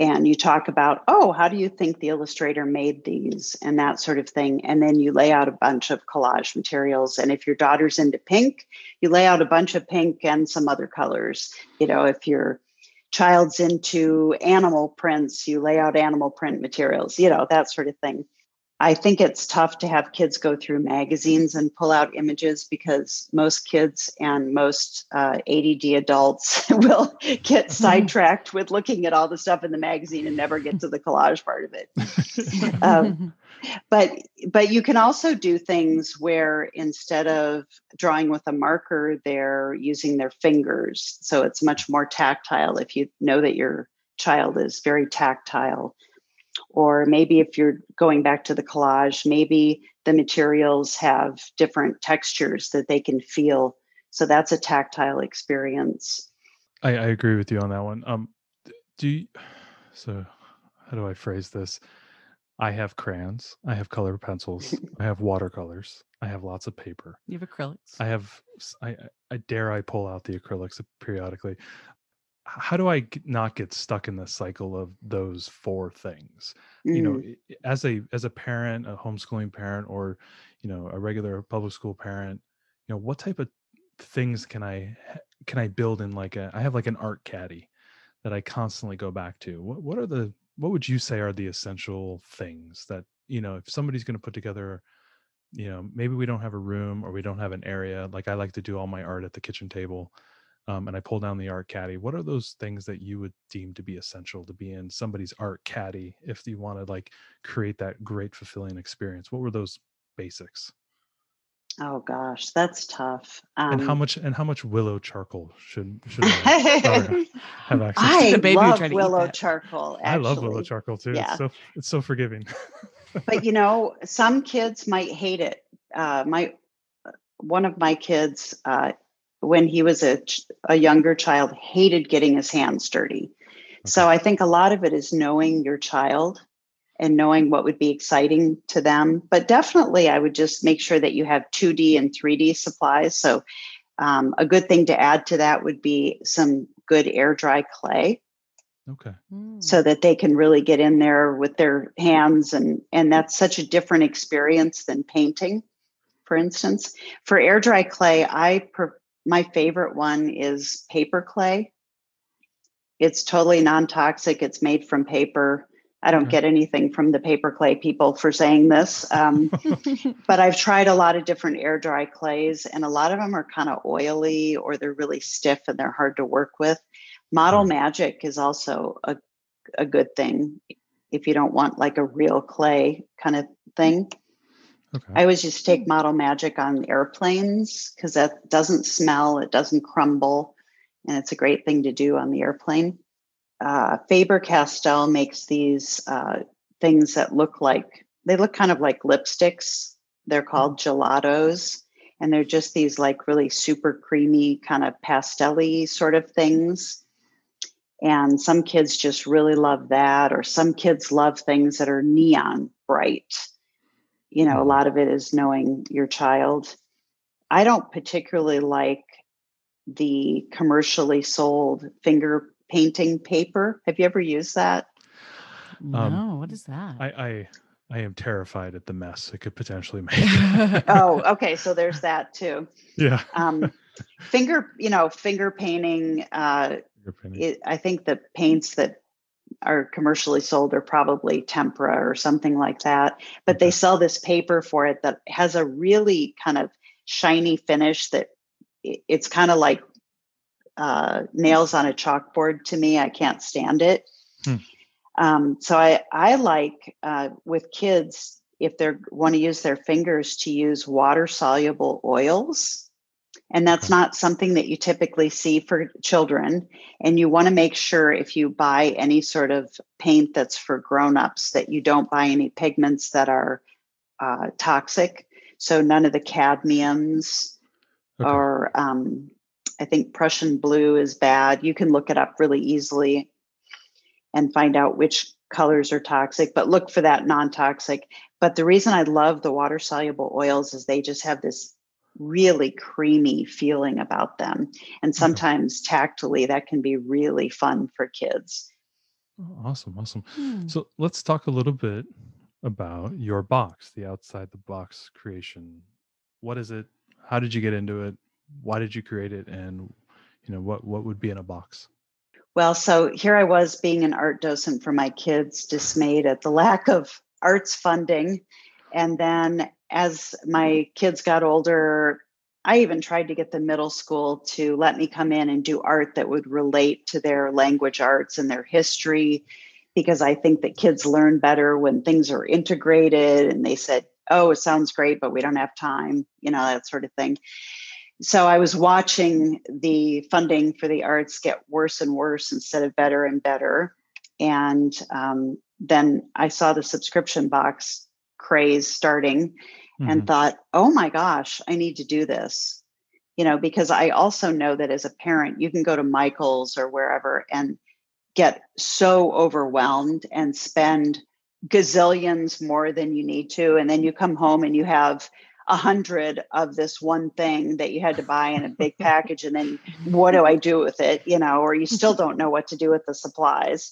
And you talk about, oh, how do you think the illustrator made these and that sort of thing. And then you lay out a bunch of collage materials. And if your daughter's into pink, you lay out a bunch of pink and some other colors. You know, if your child's into animal prints, you lay out animal print materials, you know, that sort of thing. I think it's tough to have kids go through magazines and pull out images, because most kids and most uh, A D D adults will get sidetracked with looking at all the stuff in the magazine and never get to the collage part of it. um, but but you can also do things where instead of drawing with a marker, they're using their fingers. So it's much more tactile if you know that your child is very tactile. Or maybe if you're going back to the collage, maybe the materials have different textures that they can feel. So that's a tactile experience. I, I agree with you on that one. Um, do you, so how do I phrase this? I have crayons. I have colored pencils. I have watercolors. I have lots of paper. You have acrylics. I have, I, I dare I pull out the acrylics periodically. How do I not get stuck in the cycle of those four things? Mm. You know, as a, as a parent, a homeschooling parent, or, you know, a regular public school parent, you know, what type of things can I, can I build in like a, I have like an art caddy that I constantly go back to. What, what are the, what would you say are the essential things that, you know, if somebody's going to put together, you know, maybe we don't have a room or we don't have an area. Like I like to do all my art at the kitchen table. Um, and I pull down the art caddy. What are those things that you would deem to be essential to be in somebody's art caddy if you want to like create that great fulfilling experience? What were those basics? Oh gosh, that's tough. Um, and how much and how much willow charcoal should should I have access to? I baby love to willow charcoal. Actually. I love willow charcoal too. Yeah. It's so it's so forgiving. But you know, some kids might hate it. Uh, my one of my kids. Uh, when he was a, a younger child, hated getting his hands dirty. Okay. So I think a lot of it is knowing your child and knowing what would be exciting to them. But definitely I would just make sure that you have two D and three D supplies. So um, a good thing to add to that would be some good air dry clay. Okay. So that they can really get in there with their hands. And, and that's such a different experience than painting, for instance. For air dry clay, I prefer My favorite one is paper clay. It's totally non-toxic. It's made from paper. I don't get anything from the paper clay people for saying this, um, but I've tried a lot of different air dry clays, and a lot of them are kind of oily or they're really stiff and they're hard to work with. Model Magic is also a, a good thing if you don't want like a real clay kind of thing. Okay. I always used to take Model Magic on airplanes because that doesn't smell, it doesn't crumble, and it's a great thing to do on the airplane. Uh, Faber-Castell makes these uh, things that look like, they look kind of like lipsticks. They're called Gelatos, and they're just these like really super creamy kind of pastel-y sort of things. And some kids just really love that, or some kids love things that are neon bright. You know, a lot of it is knowing your child. I don't particularly like the commercially sold finger painting paper. Have you ever used that? Um, no. What is that? I, I I am terrified at the mess it could potentially make. Oh, okay. So there's that too. Yeah. um, finger, you know, finger painting. Uh, finger painting. It, I think the paints that are commercially sold are probably tempera or something like that, but okay. They sell this paper for it that has a really kind of shiny finish that it's kind of like uh, nails on a chalkboard to me. I can't stand it. Hmm. Um, so I, I like uh, with kids, if they want to use their fingers, to use water soluble oils. And that's not something that you typically see for children. And you want to make sure if you buy any sort of paint that's for grown-ups that you don't buy any pigments that are uh, toxic. So none of the cadmiums okay. or um, I think Prussian blue is bad. You can look it up really easily and find out which colors are toxic, but look for that non-toxic. But the reason I love the water-soluble oils is they just have this really creamy feeling about them. And sometimes tactily that can be really fun for kids. Awesome. Awesome. Mm. So let's talk a little bit about your box, the Outside the Box Creation. What is it? How did you get into it? Why did you create it? And you know, what, what would be in a box? Well, so here I was being an art docent for my kids, dismayed at the lack of arts funding. And then as my kids got older, I even tried to get the middle school to let me come in and do art that would relate to their language arts and their history, because I think that kids learn better when things are integrated. And they said, oh, it sounds great, but we don't have time, you know, that sort of thing. So I was watching the funding for the arts get worse and worse instead of better and better. And um, then I saw the subscription box craze starting and mm-hmm. thought, oh my gosh, I need to do this, you know, because I also know that as a parent, you can go to Michael's or wherever and get so overwhelmed and spend gazillions more than you need to. And then you come home and you have a hundred of this one thing that you had to buy in a big package. And then what do I do with it? You know, or you still don't know what to do with the supplies.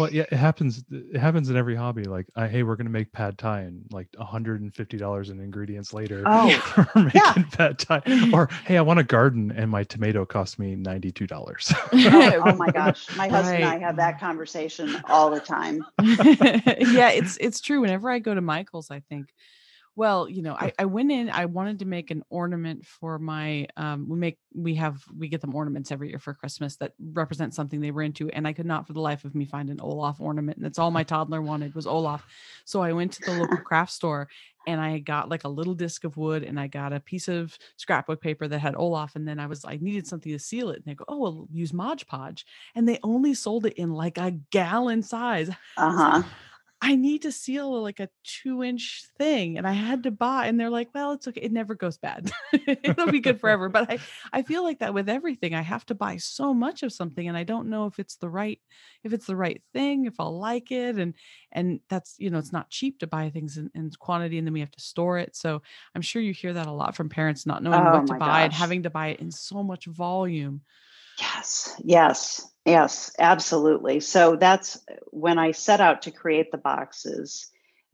Well, yeah, it happens. It happens in every hobby. Like, I, hey, we're going to make pad thai, and like one hundred fifty dollars in ingredients later, oh, we're making yeah. pad thai. Or, hey, I want a garden, and my tomato cost me ninety-two dollars. Oh, oh my gosh. My husband right. and I have that conversation all the time. Yeah, it's, it's true. Whenever I go to Michael's, I think, well, you know, I, I went in, I wanted to make an ornament for my, um, we make, we have, we get them ornaments every year for Christmas that represent something they were into. And I could not for the life of me find an Olaf ornament. And that's all my toddler wanted, was Olaf. So I went to the local craft store and I got like a little disc of wood, and I got a piece of scrapbook paper that had Olaf. And then I was, I needed something to seal it. And they go, oh, well, use Mod Podge. And they only sold it in like a gallon size. Uh-huh. I need to seal like a two inch thing, and I had to buy, and they're like, well, it's okay. It never goes bad. It'll be good forever. But I, I feel like that with everything. I have to buy so much of something, and I don't know if it's the right, if it's the right thing, if I'll like it. And, and that's, you know, it's not cheap to buy things in, in quantity, and then we have to store it. So I'm sure you hear that a lot from parents, not knowing oh, what to buy gosh. and having to buy it in so much volume. Yes. Yes. Yes, absolutely. So that's when I set out to create the boxes.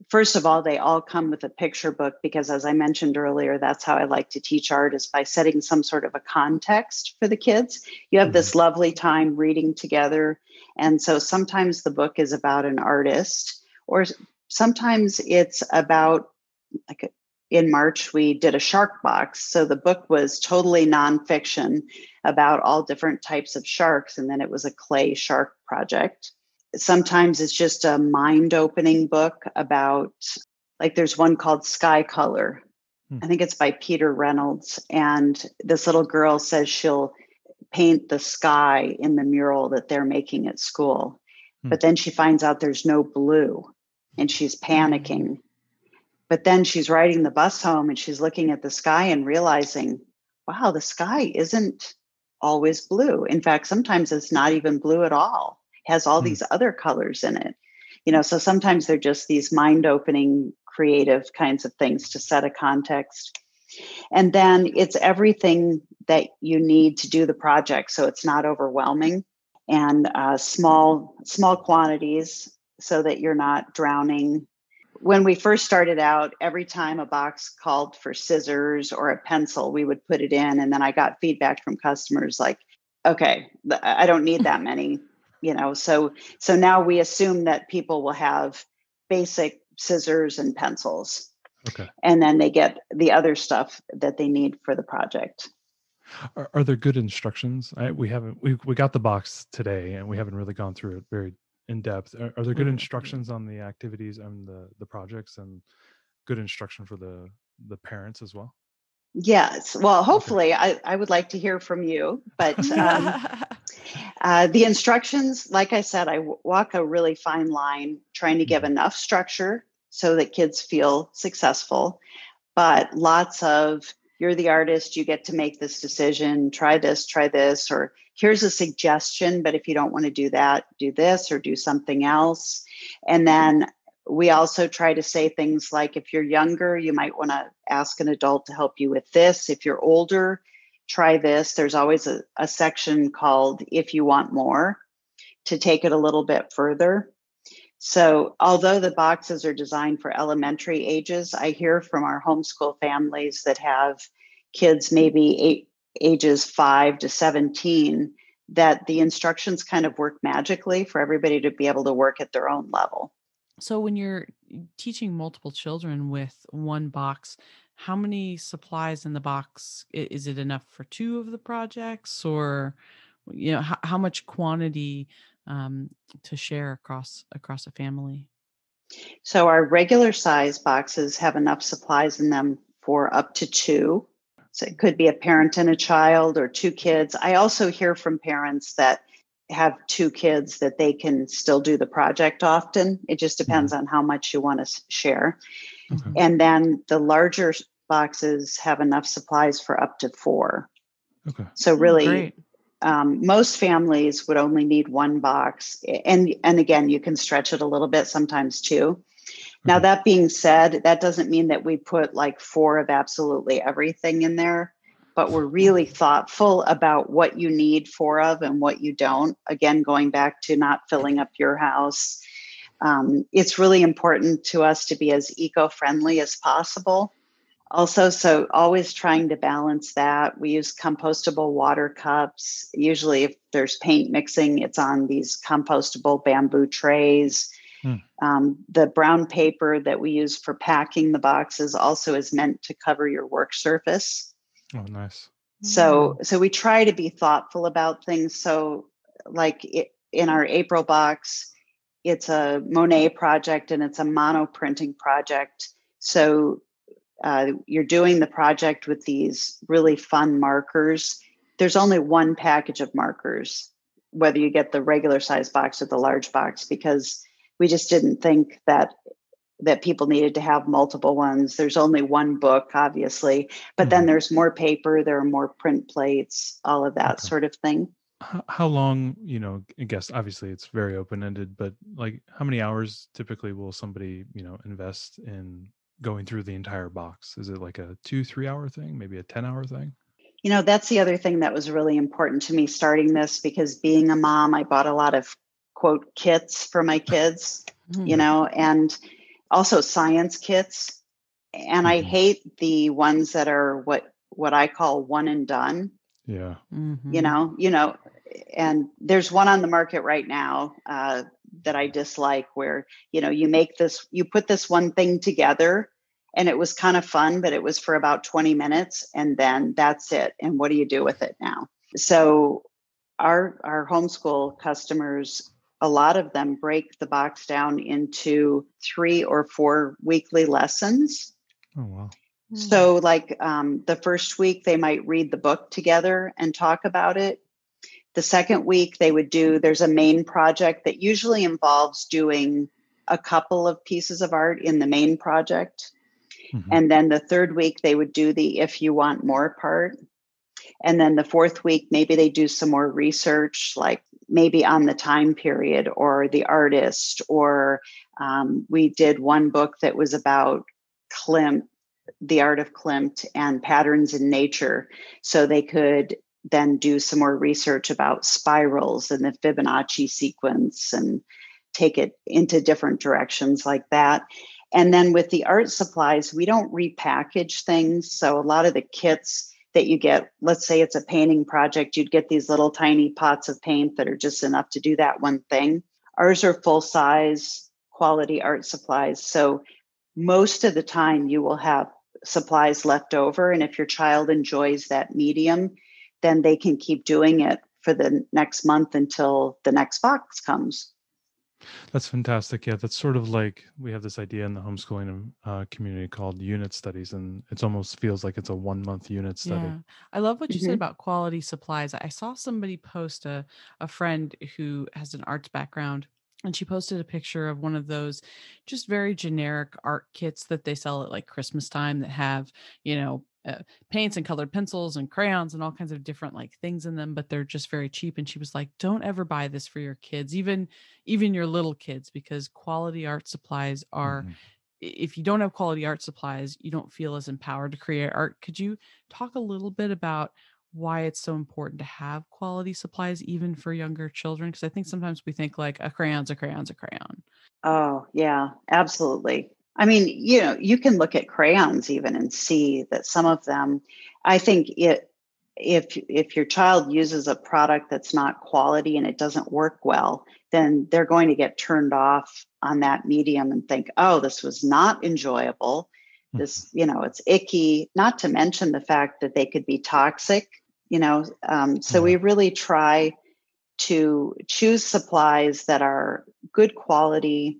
First of all, they all come with a picture book, because as I mentioned earlier, that's how I like to teach art, is by setting some sort of a context for the kids. You have this lovely time reading together. And so sometimes the book is about an artist, or sometimes it's about, like, in March, we did a shark box. So the book was totally nonfiction about all different types of sharks. And then it was a clay shark project. Sometimes it's just a mind-opening book about, like, there's one called Sky Color. Hmm. I think it's by Peter Reynolds. And this little girl says she'll paint the sky in the mural that they're making at school. Hmm. But then she finds out there's no blue, and she's panicking. But then she's riding the bus home, and she's looking at the sky and realizing, wow, the sky isn't always blue. In fact, sometimes it's not even blue at all. It has all mm. these other colors in it. You know, so sometimes they're just these mind-opening, creative kinds of things to set a context. And then it's everything that you need to do the project, so it's not overwhelming, and uh, small, small quantities so that you're not drowning. When we first started out, every time a box called for scissors or a pencil, we would put it in. And then I got feedback from customers like, okay, I don't need that many, you know? So, so now we assume that people will have basic scissors and pencils, okay, and then they get the other stuff that they need for the project. Are, are there good instructions? I, we haven't, we, we got the box today, and we haven't really gone through it very in depth. Are, are there good instructions on the activities and the, the projects, and good instruction for the, the parents as well? Yes. Well, hopefully okay. I, I would like to hear from you, but um, uh, the instructions, like I said, I w- walk a really fine line, trying to give mm-hmm. enough structure so that kids feel successful, but lots of, you're the artist, you get to make this decision, try this, try this, or here's a suggestion, but if you don't want to do that, do this or do something else. And then we also try to say things like, if you're younger, you might want to ask an adult to help you with this. If you're older, try this. There's always a, a section called, if you want more, to take it a little bit further. So although the boxes are designed for elementary ages, I hear from our homeschool families that have kids maybe eight, ages five to seventeen, that the instructions kind of work magically for everybody to be able to work at their own level. So when you're teaching multiple children with one box, how many supplies in the box? Is it enough for two of the projects, or, you know, how, how much quantity Um, to share across across a family? So our regular size boxes have enough supplies in them for up to two. So it could be a parent and a child, or two kids. I also hear from parents that have two kids that they can still do the project often. It just depends mm-hmm. on how much you want to share. Okay. And then the larger boxes have enough supplies for up to four. Okay. So really... Great. Um, most families would only need one box. And, and again, you can stretch it a little bit, sometimes two. Now, mm-hmm. that being said, that doesn't mean that we put like four of absolutely everything in there, but we're really thoughtful about what you need four of and what you don't. Again, going back to not filling up your house. Um, it's really important to us to be as eco-friendly as possible. Also, so always trying to balance that. We use compostable water cups. Usually if there's paint mixing, it's on these compostable bamboo trays. Hmm. Um, the brown paper that we use for packing the boxes also is meant to cover your work surface. Oh, nice. So, so we try to be thoughtful about things. So like it, in our April box, it's a Monet project and it's a mono printing project. So Uh, you're doing the project with these really fun markers. There's only one package of markers, whether you get the regular size box or the large box, because we just didn't think that that people needed to have multiple ones. There's only one book, obviously, but mm-hmm. then there's more paper, there are more print plates, all of that okay. sort of thing. How long, you know, I guess obviously it's very open-ended, but like how many hours typically will somebody, you know, invest in going through the entire box? Is it like a two, three hour thing, maybe a ten hour thing? You know, that's the other thing that was really important to me starting this, because being a mom, I bought a lot of quote kits for my kids, mm-hmm. you know, and also science kits. And mm-hmm. I hate the ones that are what, what I call one and done. Yeah. Mm-hmm. You know, you know, and there's one on the market right now, uh, that I dislike where, you know, you make this, you put this one thing together and it was kind of fun, but it was for about twenty minutes and then that's it. And what do you do with it now? So our, our homeschool customers, a lot of them break the box down into three or four weekly lessons. Oh, wow. So like um, the first week they might read the book together and talk about it. The second week they would do, there's a main project that usually involves doing a couple of pieces of art in the main project. Mm-hmm. And then the third week they would do the, if you want more part. And then the fourth week, maybe they do some more research, like maybe on the time period or the artist, or um, we did one book that was about Klimt, the art of Klimt and patterns in nature. So they could then do some more research about spirals and the Fibonacci sequence and take it into different directions like that. And then with the art supplies, we don't repackage things. So a lot of the kits that you get, let's say it's a painting project, you'd get these little tiny pots of paint that are just enough to do that one thing. Ours are full size quality art supplies. So most of the time you will have supplies left over. And if your child enjoys that medium, then they can keep doing it for the next month until the next box comes. That's fantastic. Yeah, that's sort of like we have this idea in the homeschooling uh, community called unit studies, and it almost feels like it's a one-month unit study. Yeah. I love what you mm-hmm. said about quality supplies. I saw somebody post, a, a friend who has an arts background, and she posted a picture of one of those just very generic art kits that they sell at like Christmas time that have, you know, Uh, paints and colored pencils and crayons and all kinds of different like things in them, but they're just very cheap. And she was like, don't ever buy this for your kids, even, even your little kids, because quality art supplies are, mm-hmm. if you don't have quality art supplies, you don't feel as empowered to create art. Could you talk a little bit about why it's so important to have quality supplies, even for younger children? Because I think sometimes we think like a crayon's a crayon's a crayon. Oh yeah, absolutely. I mean, you know, you can look at crayons even and see that some of them, I think it, if if your child uses a product that's not quality and it doesn't work well, then they're going to get turned off on that medium and think, oh, this was not enjoyable. This, you know, it's icky, not to mention the fact that they could be toxic, you know. Um, so we really try to choose supplies that are good quality,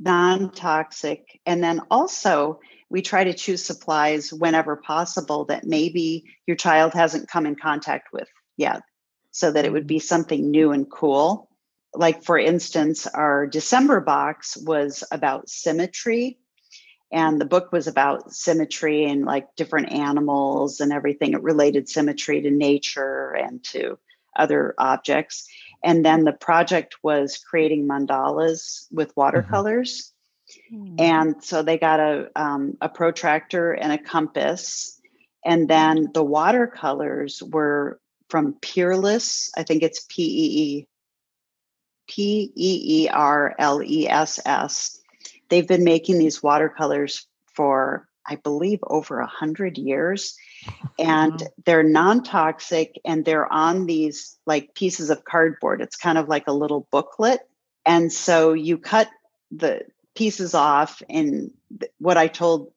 non-toxic. And then also we try to choose supplies whenever possible that maybe your child hasn't come in contact with yet, so that it would be something new and cool. Like for instance, our December box was about symmetry, and the book was about symmetry and like different animals and everything. It related symmetry to nature and to other objects. And then the project was creating mandalas with watercolors. Mm. And so they got a, um, a protractor and a compass. And then the watercolors were from Peerless. I think it's P E E R L E S S. They've been making these watercolors for, I believe, over a hundred years. And they're non-toxic, and they're on these like pieces of cardboard. It's kind of like a little booklet. And so you cut the pieces off. And th- what I told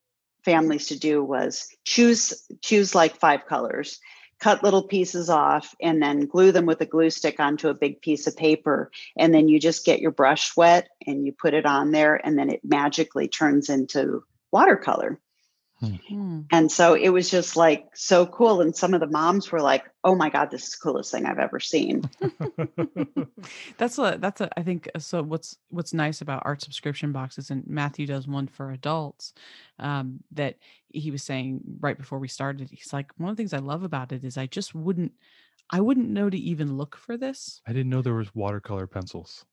families to do was choose, choose like five colors, cut little pieces off, and then glue them with a glue stick onto a big piece of paper. And then you just get your brush wet and you put it on there, and then it magically turns into watercolor. Mm-hmm. And so it was just like so cool. And some of the moms were like, oh my God, this is the coolest thing I've ever seen. that's a, that's a, I think, so what's, what's nice about art subscription boxes, and Matthew does one for adults, um, that he was saying right before we started, he's like, one of the things I love about it is I just wouldn't, I wouldn't know to even look for this. I didn't know there was watercolor pencils.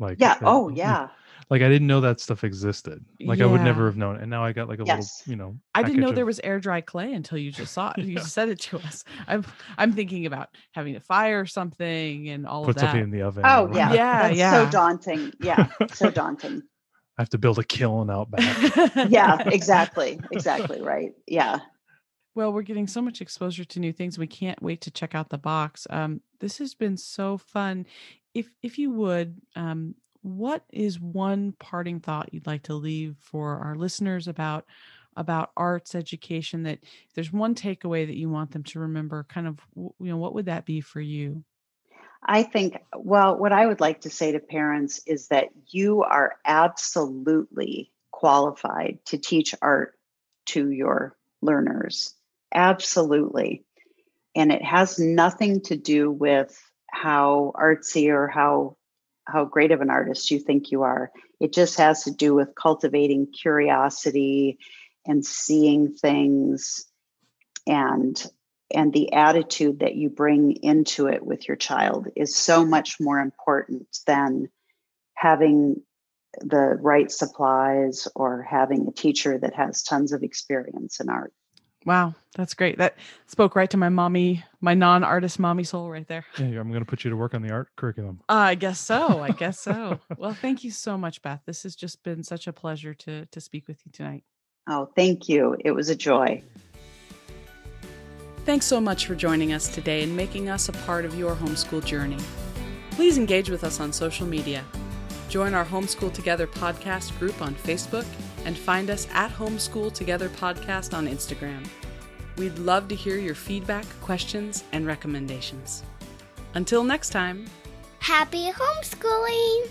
Like, yeah. Oh yeah. Like I didn't know that stuff existed. Like yeah. I would never have known. And now I got like a yes. little, you know, I didn't know of... there was air dry clay until you just saw it. You yeah. just said it to us. I'm, I'm thinking about having to fire something and all Put of that. Put something in the oven. Oh yeah. Yeah. That's yeah. So daunting. Yeah. So daunting. I have to build a kiln out back. Yeah, exactly. Exactly. Right. Yeah. Well, we're getting so much exposure to new things. We can't wait to check out the box. Um, this has been so fun. If if you would, um, what is one parting thought you'd like to leave for our listeners about, about arts education, that if there's one takeaway that you want them to remember, kind of, you know, what would that be for you? I think, well, what I would like to say to parents is that you are absolutely qualified to teach art to your learners. Absolutely. And it has nothing to do with how artsy or how how great of an artist you think you are. It just has to do with cultivating curiosity and seeing things and and the attitude that you bring into it with your child is so much more important than having the right supplies or having a teacher that has tons of experience in art. Wow. That's great. That spoke right to my mommy, my non-artist mommy soul right there. Yeah, I'm going to put you to work on the art curriculum. Uh, I guess so. I guess so. Well, thank you so much, Beth. This has just been such a pleasure to, to speak with you tonight. Oh, thank you. It was a joy. Thanks so much for joining us today and making us a part of your homeschool journey. Please engage with us on social media. Join our Homeschool Together podcast group on Facebook and find us at Homeschool Together Podcast on Instagram. We'd love to hear your feedback, questions, and recommendations. Until next time, happy homeschooling!